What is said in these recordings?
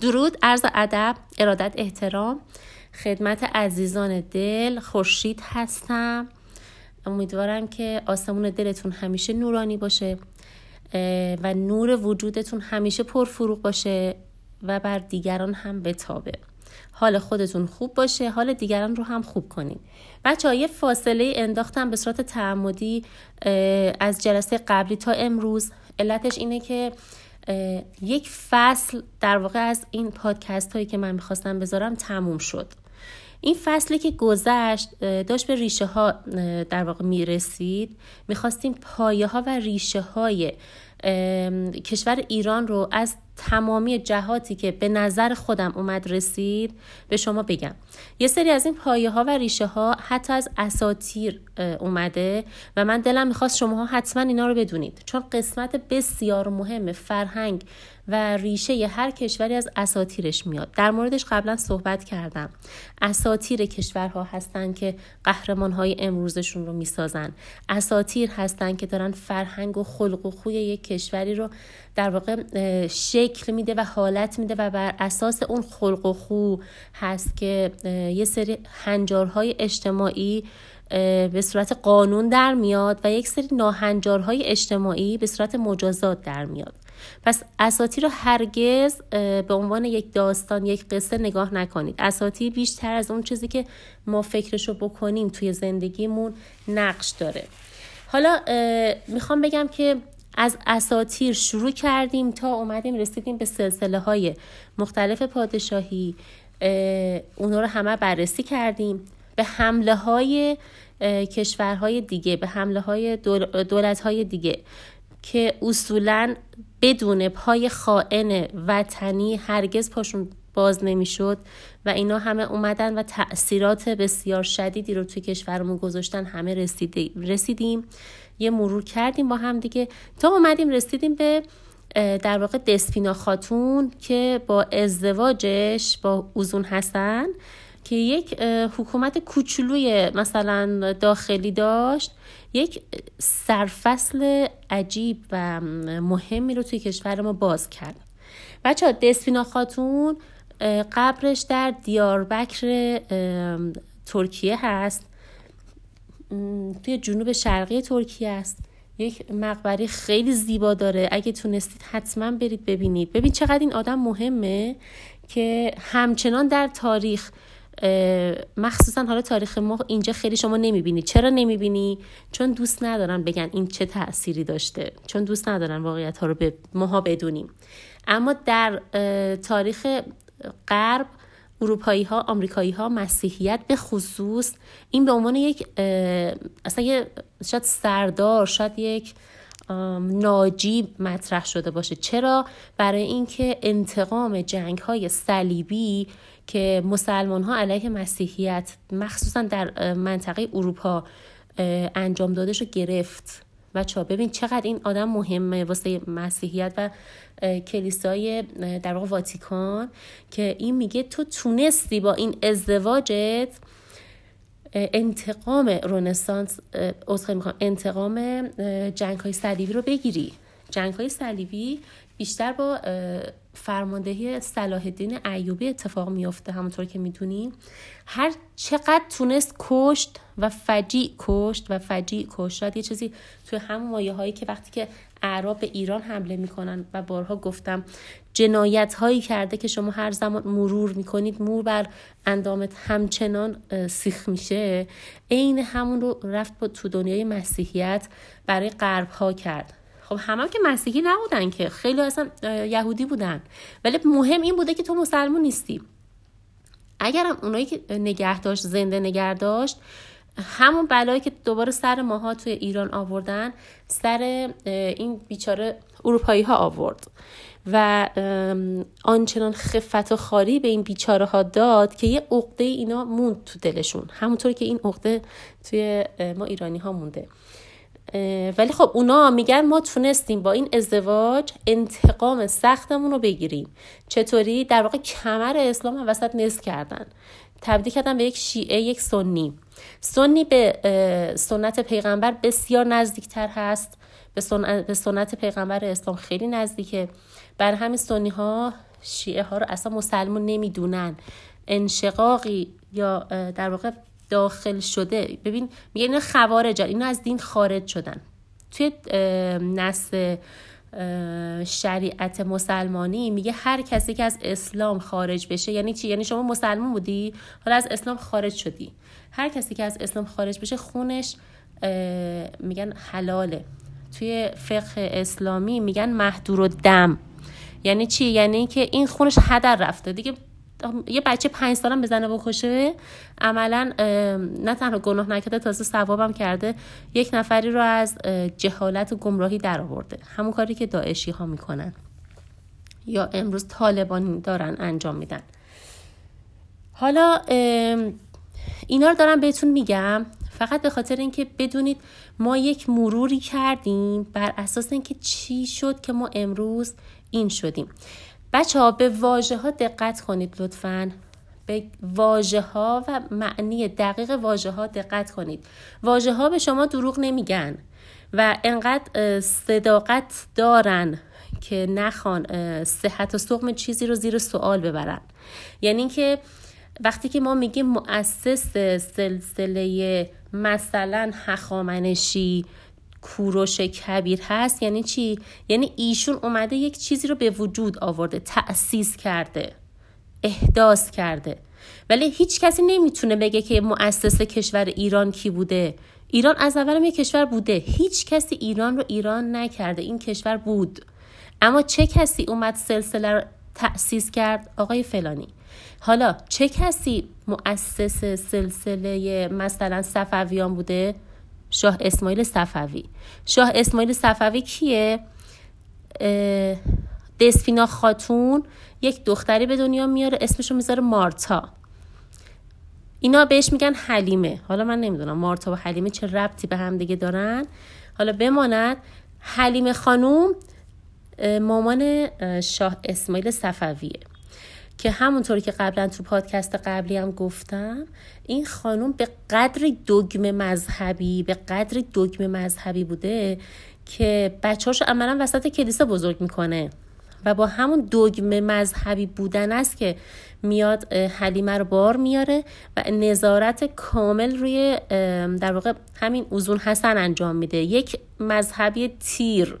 درود، عرض ادب، ارادت، احترام خدمت عزیزان دل. خورشید هستم. امیدوارم که آسمون دلتون همیشه نورانی باشه و نور وجودتون همیشه پرفروغ باشه و بر دیگران هم بتابه. حال خودتون خوب باشه، حال دیگران رو هم خوب کنین. بچه‌ها یه فاصله انداختم به صورت تعمدی از جلسه قبلی تا امروز. علتش اینه که یک فصل در واقع از این پادکست هایی که من میخواستم بذارم تموم شد. این فصلی که گذشت داشت به ریشه ها در واقع میرسید. میخواستیم پایه ها و ریشه های کشور ایران رو از تمامی جهاتی که به نظر خودم اومد رسید به شما بگم. یه سری از این پایه ها و ریشه ها حتی از اساطیر اومده و من دلم میخواست شماها حتما اینا رو بدونید، چون قسمت بسیار مهم فرهنگ و ریشه هر کشوری از اساطیرش میاد. در موردش قبلا صحبت کردم. اساطیر کشورها هستن که قهرمانهای امروزشون رو میسازن. اساطیر هستن که دارن فرهنگ و خلق و خوی یک کشوری رو در واقع شکل میده و حالت میده و بر اساس اون خلق و خو هست که یه سری هنجارهای اجتماعی به صورت قانون در میاد و یک سری ناهنجارهای اجتماعی به صورت مجازات در میاد. پس اساطیر رو هرگز به عنوان یک داستان، یک قصه نگاه نکنید. اساطیر بیشتر از اون چیزی که ما فکرشو بکنیم توی زندگیمون نقش داره. حالا میخوام بگم که از اساطیر شروع کردیم تا اومدیم رسیدیم به سلسله های مختلف پادشاهی، اونا رو همه بررسی کردیم. به حمله های کشورهای دیگه، به حمله های دولت های دیگه که اصولاً بدون پای خائن وطنی هرگز پاشون باز نمیشد و اینا همه اومدن و تأثیرات بسیار شدیدی رو توی کشورمون گذاشتن. همه رسیدیم، یه مرور کردیم با هم دیگه تا اومدیم رسیدیم به در واقع دسپینا خاتون که با ازدواجش با اوزون حسن که یک حکومت کوچولوی مثلا داخلی داشت، یک سرفصل عجیب و مهمی رو توی کشور ما باز کرد. بچه ها دسپینا خاتون قبرش در دیاربکر ترکیه هست، توی جنوب شرقی ترکیه است. یک مقبره خیلی زیبا داره، اگه تونستید حتما برید ببینید. ببین چقدر این آدم مهمه که همچنان در تاریخ، مخصوصا حالا تاریخ ما اینجا خیلی شما نمیبینی. چرا نمیبینی؟ چون دوست ندارن بگن این چه تأثیری داشته، چون دوست ندارن واقعیت ها رو به ماها بدونیم. اما در تاریخ غرب، اروپایی ها، آمریکایی ها، مسیحیت به خصوص، این به عنوان یک اصلا یه شاید سردار، شاید یک ناجی مطرح شده باشه. چرا؟ برای اینکه انتقام جنگ‌های صلیبی که مسلمان‌ها علیه مسیحیت مخصوصاً در منطقه اروپا انجام داده شو گرفت. بچه‌ها ببین چقدر این آدم مهمه واسه مسیحیت و کلیسای در واقع واتیکان که این میگه تو تونستی با این ازدواجت انتقام رنسانس، انتقام جنگ‌های صلیبی رو بگیری. جنگ‌های صلیبی بیشتر با فرماندهی صلاح الدین ایوبی اتفاق میفته. همونطور که میدونیم هر چقدر تونست کشت و فجیع کشت و فجیع کشت. یه چیزی توی همون مایه هایی که وقتی که اعراب به ایران حمله میکنن و بارها گفتم جنایت هایی کرده که شما هر زمان مرور میکنید مور بر اندامت همچنان سیخ میشه. عین همون رو رفت با تو دنیای مسیحیت برای غرب ها کرد. خب همه که مسیحی نبودن که، خیلی اصلا یهودی بودن، ولی مهم این بوده که تو مسلمون نیستی. اگرم اونایی که نگه داشت، زنده نگه داشت، همون بلایی که دوباره سر ماها توی ایران آوردن سر این بیچاره اروپایی ها آورد و آنچنان خفت و خاری به این بیچاره ها داد که یه عقده اینا موند تو دلشون، همونطور که این عقده توی ما ایرانی ها مونده. ولی خب اونا میگن ما تونستیم با این ازدواج انتقام سختمون رو بگیریم. چطوری؟ در واقع کمر اسلام هم وسط نصف کردن، تبدیل کردن به یک شیعه، یک سنی. سنی به سنت پیغمبر بسیار نزدیکتر هست، به سنت پیغمبر اسلام خیلی نزدیکه. بر همین سنی ها شیعه ها رو اصلا مسلمون نمیدونن، انشقاقی یا در واقع داخل شده. ببین میگه اینا خوارجن، اینا از دین خارج شدن. توی نسل شریعت مسلمانی میگه هر کسی که از اسلام خارج بشه، یعنی چی؟ یعنی شما مسلمان بودی حالا از اسلام خارج شدی، هر کسی که از اسلام خارج بشه خونش میگن حلاله. توی فقه اسلامی میگن مهدور الدم. یعنی چی؟ یعنی که این خونش هدر رفته دیگه. یه بچه 5 سالم بزنه بکشه، عملا نه تنها گناه نکرده، تازه ثوابم کرده، یک نفری رو از جهالت و گمراهی در آورده. همون کاری که داعشی ها میکنن یا امروز طالبان دارن انجام میدن. حالا اینا رو دارم بهتون میگم فقط به خاطر اینکه بدونید ما یک مروری کردیم بر اساس اینکه چی شد که ما امروز این شدیم. بچه ها به واژه ها دقت کنید لطفاً، به واژه ها و معنی دقیق واژه ها دقت کنید. واژه ها به شما دروغ نمیگن و انقدر صداقت دارن که نخوان صحت و سقم چیزی رو زیر سوال ببرن. یعنی اینکه وقتی که ما میگیم مؤسس سلسله مثلا هخامنشی کوروش کبیر هست، یعنی چی؟ یعنی ایشون اومده یک چیزی رو به وجود آورده، تأسیس کرده، احداث کرده. ولی هیچ کسی نمیتونه بگه که مؤسس کشور ایران کی بوده. ایران از اولم یک کشور بوده. هیچ کسی ایران رو ایران نکرده، این کشور بود. اما چه کسی اومد سلسله رو تأسیس کرد؟ آقای فلانی. حالا چه کسی مؤسس سلسله مثلا صفویان بوده؟ شاه اسماعیل صفوی. شاه اسماعیل صفوی کیه؟ دسپینا خاتون یک دختری به دنیا میاره، اسمشو میذاره مارتا. اینا بهش میگن حلیمه. حالا من نمیدونم مارتا و حلیمه چه ربطی به هم دیگه دارن، حالا بماند. حلیمه خانوم مامان شاه اسماعیل صفویه که همونطوری که قبلا تو پادکست قبلی هم گفتم، این خانم به قدر دگمه مذهبی بوده که بچه‌هاشو عملاً وسط کلیسا بزرگ میکنه و با همون دگمه مذهبی بودن است که میاد حلیمه رو بار میاره و نظارت کامل روی در واقع همین اوزون حسن انجام میده، یک مذهبی تیر.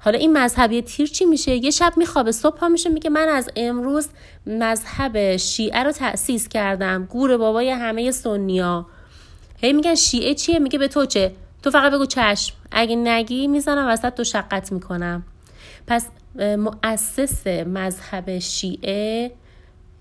حالا این مذهبی تیر چی میشه؟ یه شب میخوابه، صبح ها میشه میگه من از امروز مذهب شیعه رو تأسیس کردم، گور بابای همه سنیا. هی میگن شیعه چیه؟ میگه به تو چه؟ تو فقط بگو چشم، اگه نگی میزنم وسط تو شقت میکنم. پس مؤسس مذهب شیعه،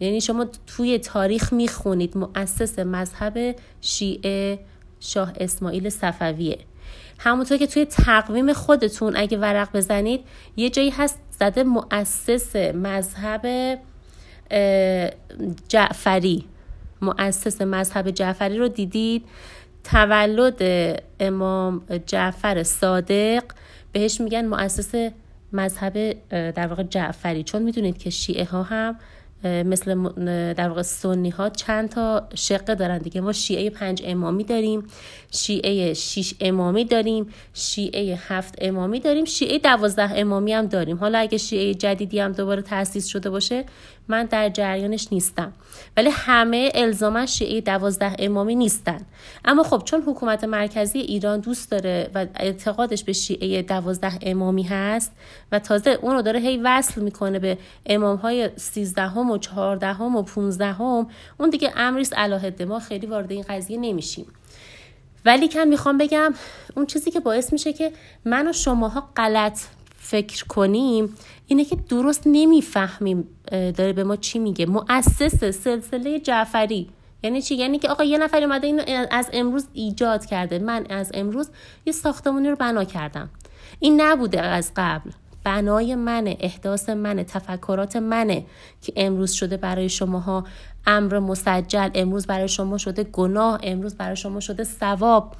یعنی شما توی تاریخ میخونید مؤسس مذهب شیعه شاه اسماعیل صفویه. همونطور که توی تقویم خودتون اگه ورق بزنید یه جایی هست زده مؤسس مذهب جعفری. مؤسس مذهب جعفری رو دیدید؟ تولد امام جعفر صادق بهش میگن مؤسس مذهب در واقع جعفری، چون میدونید که شیعه ها هم مثل در واقع سنی ها چند تا شقه دارن دیگه. ما شیعه 5 امامی داریم، شیعه 6 امامی داریم، شیعه 7 امامی داریم، شیعه 12 امامی هم داریم. حالا اگه شیعه جدیدی هم دوباره تأسیس شده باشه من در جریانش نیستم، ولی همه الزاما شیعه 12 امامی نیستن. اما خب چون حکومت مرکزی ایران دوست داره و اعتقادش به شیعه 12 امامی هست و تازه اون رو داره هی وصل میکنه به امامهای 13 و 14 و 15، اون دیگه امریس علیحده، ما خیلی وارد این قضیه نمیشیم. ولی کن میخوام بگم اون چیزی که باعث میشه که من و شماها غلط فکر کنیم اینه که درست نمیفهمیم داره به ما چی میگه. مؤسس سلسله جعفری یعنی چی؟ یعنی که آقا یه نفر اومده اینو از امروز ایجاد کرده، من از امروز یه ساختمانی رو بنا کردم، این نبوده از قبل، بنای منه، احداث منه، تفکرات منه که امروز شده برای شماها امر مسجل، امروز برای شما شده گناه، امروز برای شما شده ثواب.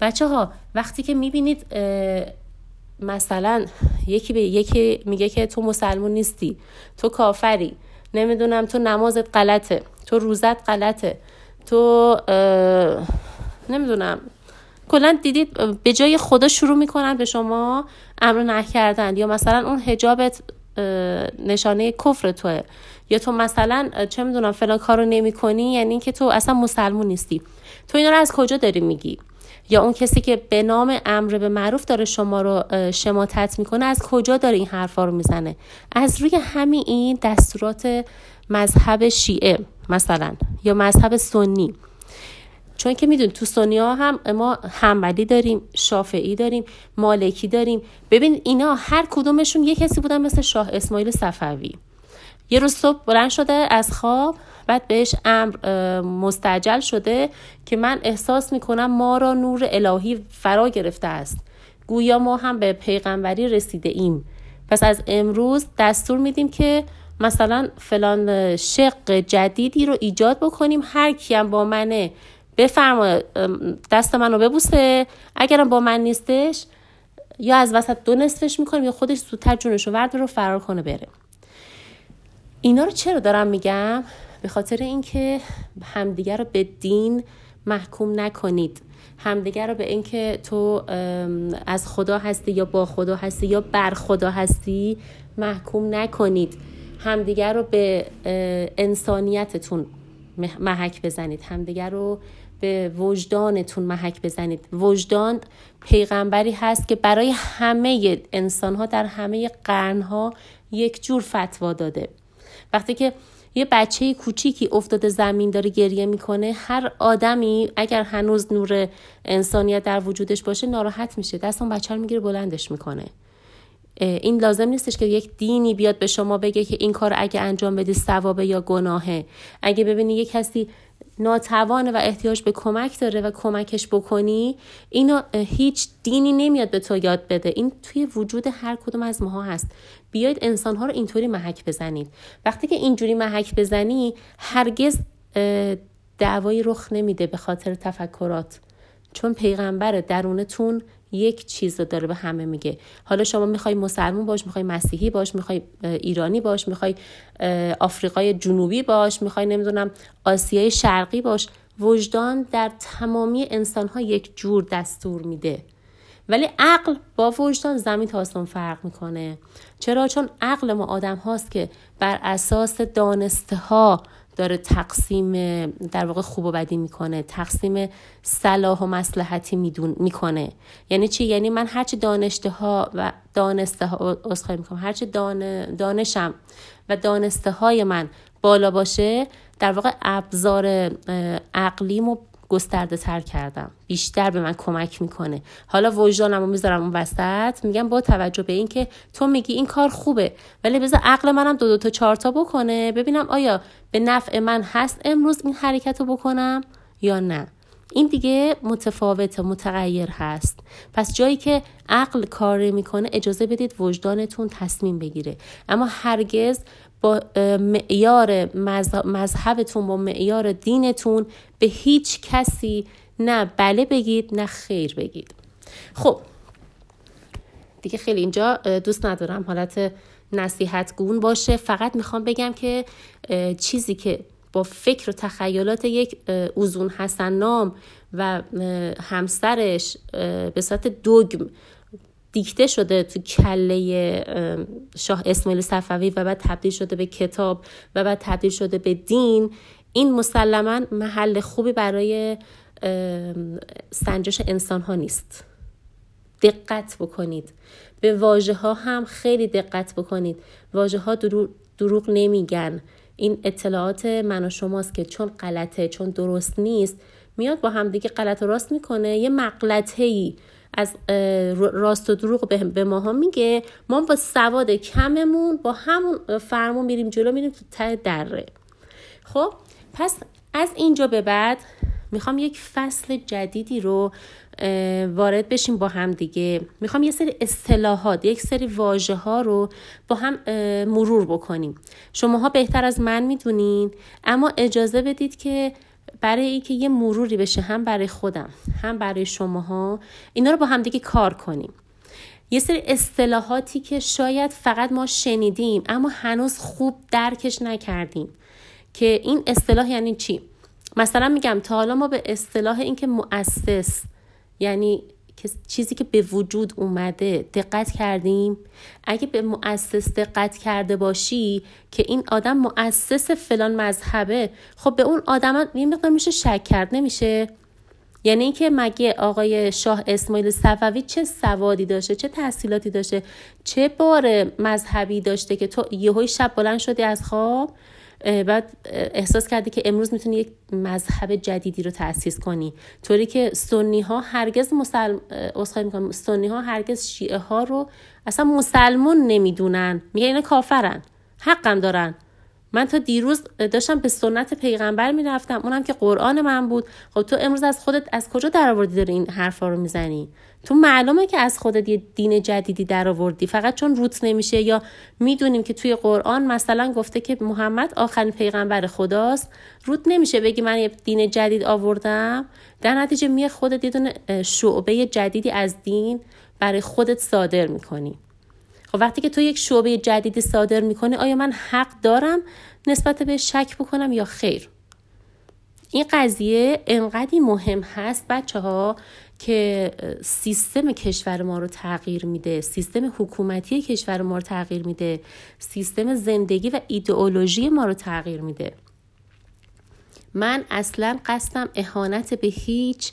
بچه ها وقتی که میبینید مثلا یکی به یکی میگه که تو مسلمون نیستی، تو کافری، نمیدونم تو نمازت غلطه، تو روزت غلطه، تو نمیدونم، کلا دیدید به جای خدا شروع میکنن به شما امر نهی کردن، یا مثلا اون حجابت نشانه کفر توه، یا تو مثلا چه میدونم فلان کارو نمی‌کنی، یعنی که تو اصلا مسلمون نیستی. تو اینا رو از کجا داری میگی؟ یا اون کسی که به نام امر به معروف داره شما رو شماتت میکنه از کجا داره این حرفا رو میزنه؟ از روی همین این دستورات مذهب شیعه مثلا یا مذهب سنی، چون که میدون تو سنی ها هم ما حنبلی داریم، شافعی داریم، مالکی داریم. ببین اینا هر کدومشون یه کسی بودن مثل شاه اسماعیل صفوی، یه روز صبح بلند شده از خواب، بعد بهش امر مستعجل شده که من احساس میکنم ما را نور الهی فرا گرفته است، گویا ما هم به پیغمبری رسیده ایم، پس از امروز دستور میدیم که مثلا فلان شق جدیدی رو ایجاد بکنیم، هر کیم با منه بفرما دست منو ببوسه، اگرم با من نیستش یا از وسط دو نصفش میکنیم یا خودش زودتر جونش رو ورد رو فرار کنه بره. اینا رو چرا دارم میگم؟ به خاطر اینکه همدیگر رو به دین محکوم نکنید، همدیگر رو به اینکه تو از خدا هستی یا با خدا هستی یا بر خدا هستی محکوم نکنید، همدیگر رو به انسانیتتون محک بزنید، همدیگر رو به وجدانتون محک بزنید. وجدان پیغمبری هست که برای همه انسان‌ها در همه قرن‌ها یک جور فتوا داده. وقتی که یه بچه کوچیکی افتاده زمین داره گریه میکنه، هر آدمی اگر هنوز نور انسانیت در وجودش باشه ناراحت میشه، دست اون بچه رو میگیره بلندش میکنه. این لازم نیستش که یک دینی بیاد به شما بگه که این کار اگه انجام بدی ثوابه یا گناهه. اگه ببینی یک کسی ناتوانه و احتیاج به کمک داره و کمکش بکنی، اینو هیچ دینی نمیاد به تو یاد بده، این توی وجود هر کدوم از ماها هست. بیایید انسانها رو اینطوری محک بزنید. وقتی که اینجوری محک بزنی هرگز دعوایی رخ نمیده به خاطر تفکرات، چون پیغمبر درونتون یک چیز رو داره به همه میگه. حالا شما میخوای مسلمون باش، میخوای مسیحی باش، میخوای ایرانی باش، میخوای آفریقای جنوبی باش، میخوای نمیدونم آسیای شرقی باش، وجدان در تمامی انسانها یک جور دستور میده، ولی عقل با وجدان زمین تا آسمان فرق میکنه. چرا؟ چون عقل ما آدم هاست که بر اساس دانسته ها داره تقسیم در واقع خوب و بدی میکنه، تقسیم صلاح و مصلحتی میکنه. یعنی چی؟ یعنی من هرچی دانشم و دانسته های من بالا باشه در واقع ابزار عقلیمو گسترده تر کردم، بیشتر به من کمک میکنه. حالا وجدانمو میذارم اون وسط، میگم با توجه به این که تو میگی این کار خوبه، ولی بذار عقل منم دو تا چهار تا بکنه ببینم آیا به نفع من هست امروز این حرکت رو بکنم یا نه. این دیگه متفاوته، متغیر هست. پس جایی که عقل کار میکنه اجازه بدید وجدانتون تصمیم بگیره، اما هرگز با معیار مذهبتون، با معیار دینتون به هیچ کسی نه بله بگید نه خیر بگید. خب دیگه خیلی اینجا دوست ندارم حالت نصیحت گون باشه، فقط میخوام بگم که چیزی که با فکر و تخیلات یک اوزون حسن نام و همسرش به صورت دوگم دیکته شده تو کله شاه اسماعیل صفوی و بعد تبدیل شده به کتاب و بعد تبدیل شده به دین، این مسلماً محل خوبی برای سنجش انسان‌ها نیست. دقت بکنید، به واژه‌ها هم خیلی دقت بکنید. واژه‌ها دروغ نمیگن. این اطلاعات من و شماست که چون غلطه، چون درست نیست، میاد با همدیگه غلط و راست میکنه، یه مغلطه‌ای از راست و دروغ به ماها میگه، ما با سواد کممون با همون فرمون میریم جلو، میریم تو ته دره. خب پس از اینجا به بعد میخوام یک فصل جدیدی رو وارد بشیم با هم دیگه. میخوام یه سری اصطلاحات، یک سری واژه ها رو با هم مرور بکنیم. شماها بهتر از من میدونین، اما اجازه بدید که برای اینکه یه مروری بشه هم برای خودم هم برای شماها، اینا رو با هم دیگه کار کنیم. یه سری اصطلاحاتی که شاید فقط ما شنیدیم اما هنوز خوب درکش نکردیم که این اصطلاح یعنی چی. مثلا میگم تا حالا ما به اصطلاح این که مؤسس، یعنی چیزی که به وجود اومده دقت کردیم. اگه به مؤسس دقت کرده باشی که این آدم مؤسس فلان مذهبه، خب به اون آدم یه مقدار میشه شک کرد، نمیشه؟ یعنی این که مگه آقای شاه اسماعیل صفوی چه سوادی داشته، چه تحصیلاتی داشته، چه بار مذهبی داشته که تو یهوی شب بلند شدی از خواب بعد احساس کردی که امروز میتونی یک مذهب جدیدی رو تأسیس کنی، طوری که سنی ها هرگز شیعه ها رو اصلا مسلمان نمیدونن، میگن اینا کافرن، حقم دارن. من تا دیروز داشتم به سنت پیغمبر میرفتم، اونم که قرآن من بود. خب تو امروز از خودت از کجا درآوردی داری این حرفا رو میزنی؟ تو معلومه که از خودت یه دین جدیدی درآوردی، فقط چون روت نمیشه، یا میدونیم که توی قرآن مثلا گفته که محمد آخرین پیغمبر خداست، روت نمیشه بگی من یه دین جدید آوردم. در نتیجه میای خودت یه دونه شعبه جدیدی از دین برای خودت صادر میکنی. خب وقتی که تو یک شعبه جدیدی صادر میکنه، آیا من حق دارم نسبت به شک بکنم یا خیر؟ این قضیه انقدی مهم هست بچه ها که سیستم کشور ما رو تغییر میده، سیستم حکومتی کشور ما رو تغییر میده، سیستم زندگی و ایدئولوژی ما رو تغییر میده. من اصلا قصدم اهانت به هیچ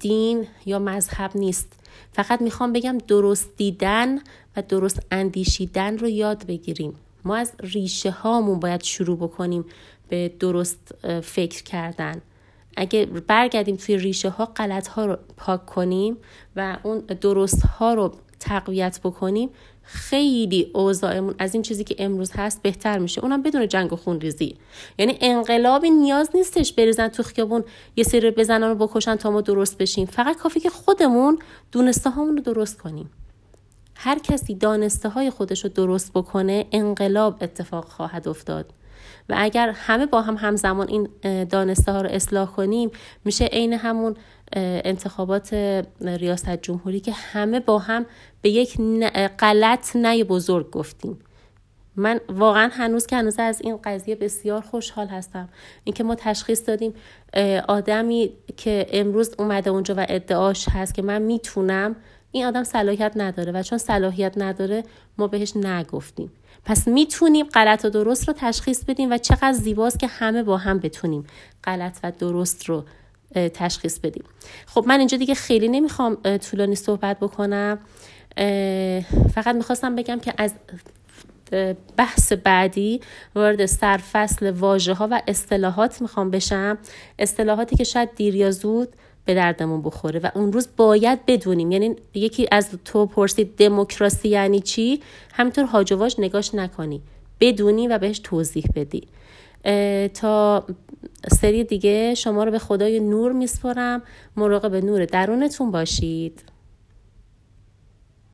دین یا مذهب نیست، فقط میخوام بگم درست دیدن و درست اندیشیدن رو یاد بگیریم. ما از ریشه هامون باید شروع بکنیم به درست فکر کردن. اگه برگردیم توی ریشه ها، غلط ها رو پاک کنیم و اون درست ها رو تقویت بکنیم، خیلی اوضاعمون از این چیزی که امروز هست بهتر میشه، اونم بدون جنگ و خون ریزی. یعنی انقلابی نیاز نیستش بریزن تو خیابون یه سری بزنن رو بکشن تا ما درست بشیم. فقط کافی که خودمون دونسته هامون رو درست کنیم. هر کسی دانسته های خودش رو درست بکنه، انقلاب اتفاق خواهد افتاد. و اگر همه با هم همزمان این دانسته ها رو اصلاح کنیم، میشه عین همون انتخابات ریاست جمهوری که همه با هم به یک غلط نه بزرگ گفتیم. من واقعا هنوز از این قضیه بسیار خوشحال هستم، اینکه ما تشخیص دادیم آدمی که امروز اومده اونجا و ادعاش هست که من میتونم، این آدم صلاحیت نداره، و چون صلاحیت نداره ما بهش نگفتیم. پس میتونیم غلط و درست رو تشخیص بدیم، و چقدر زیباست که همه با هم بتونیم غلط و درست رو تشخیص بدیم. خب من اینجا دیگه خیلی نمیخوام طولانی صحبت بکنم، فقط میخواستم بگم که از بحث بعدی وارد سرفصل واژه ها و اصطلاحات میخوام بشم، اصطلاحاتی که شاید دیر یا زود به دردمون بخوره و اون روز باید بدونیم. یعنی یکی از تو پرسید دموکراسی یعنی چی، همینطور هاج و واج نگاش نکنی، بدونی و بهش توضیح بدی. تا سری دیگه شما رو به خدای نور میسپارم، مراقب نور درونتون باشید.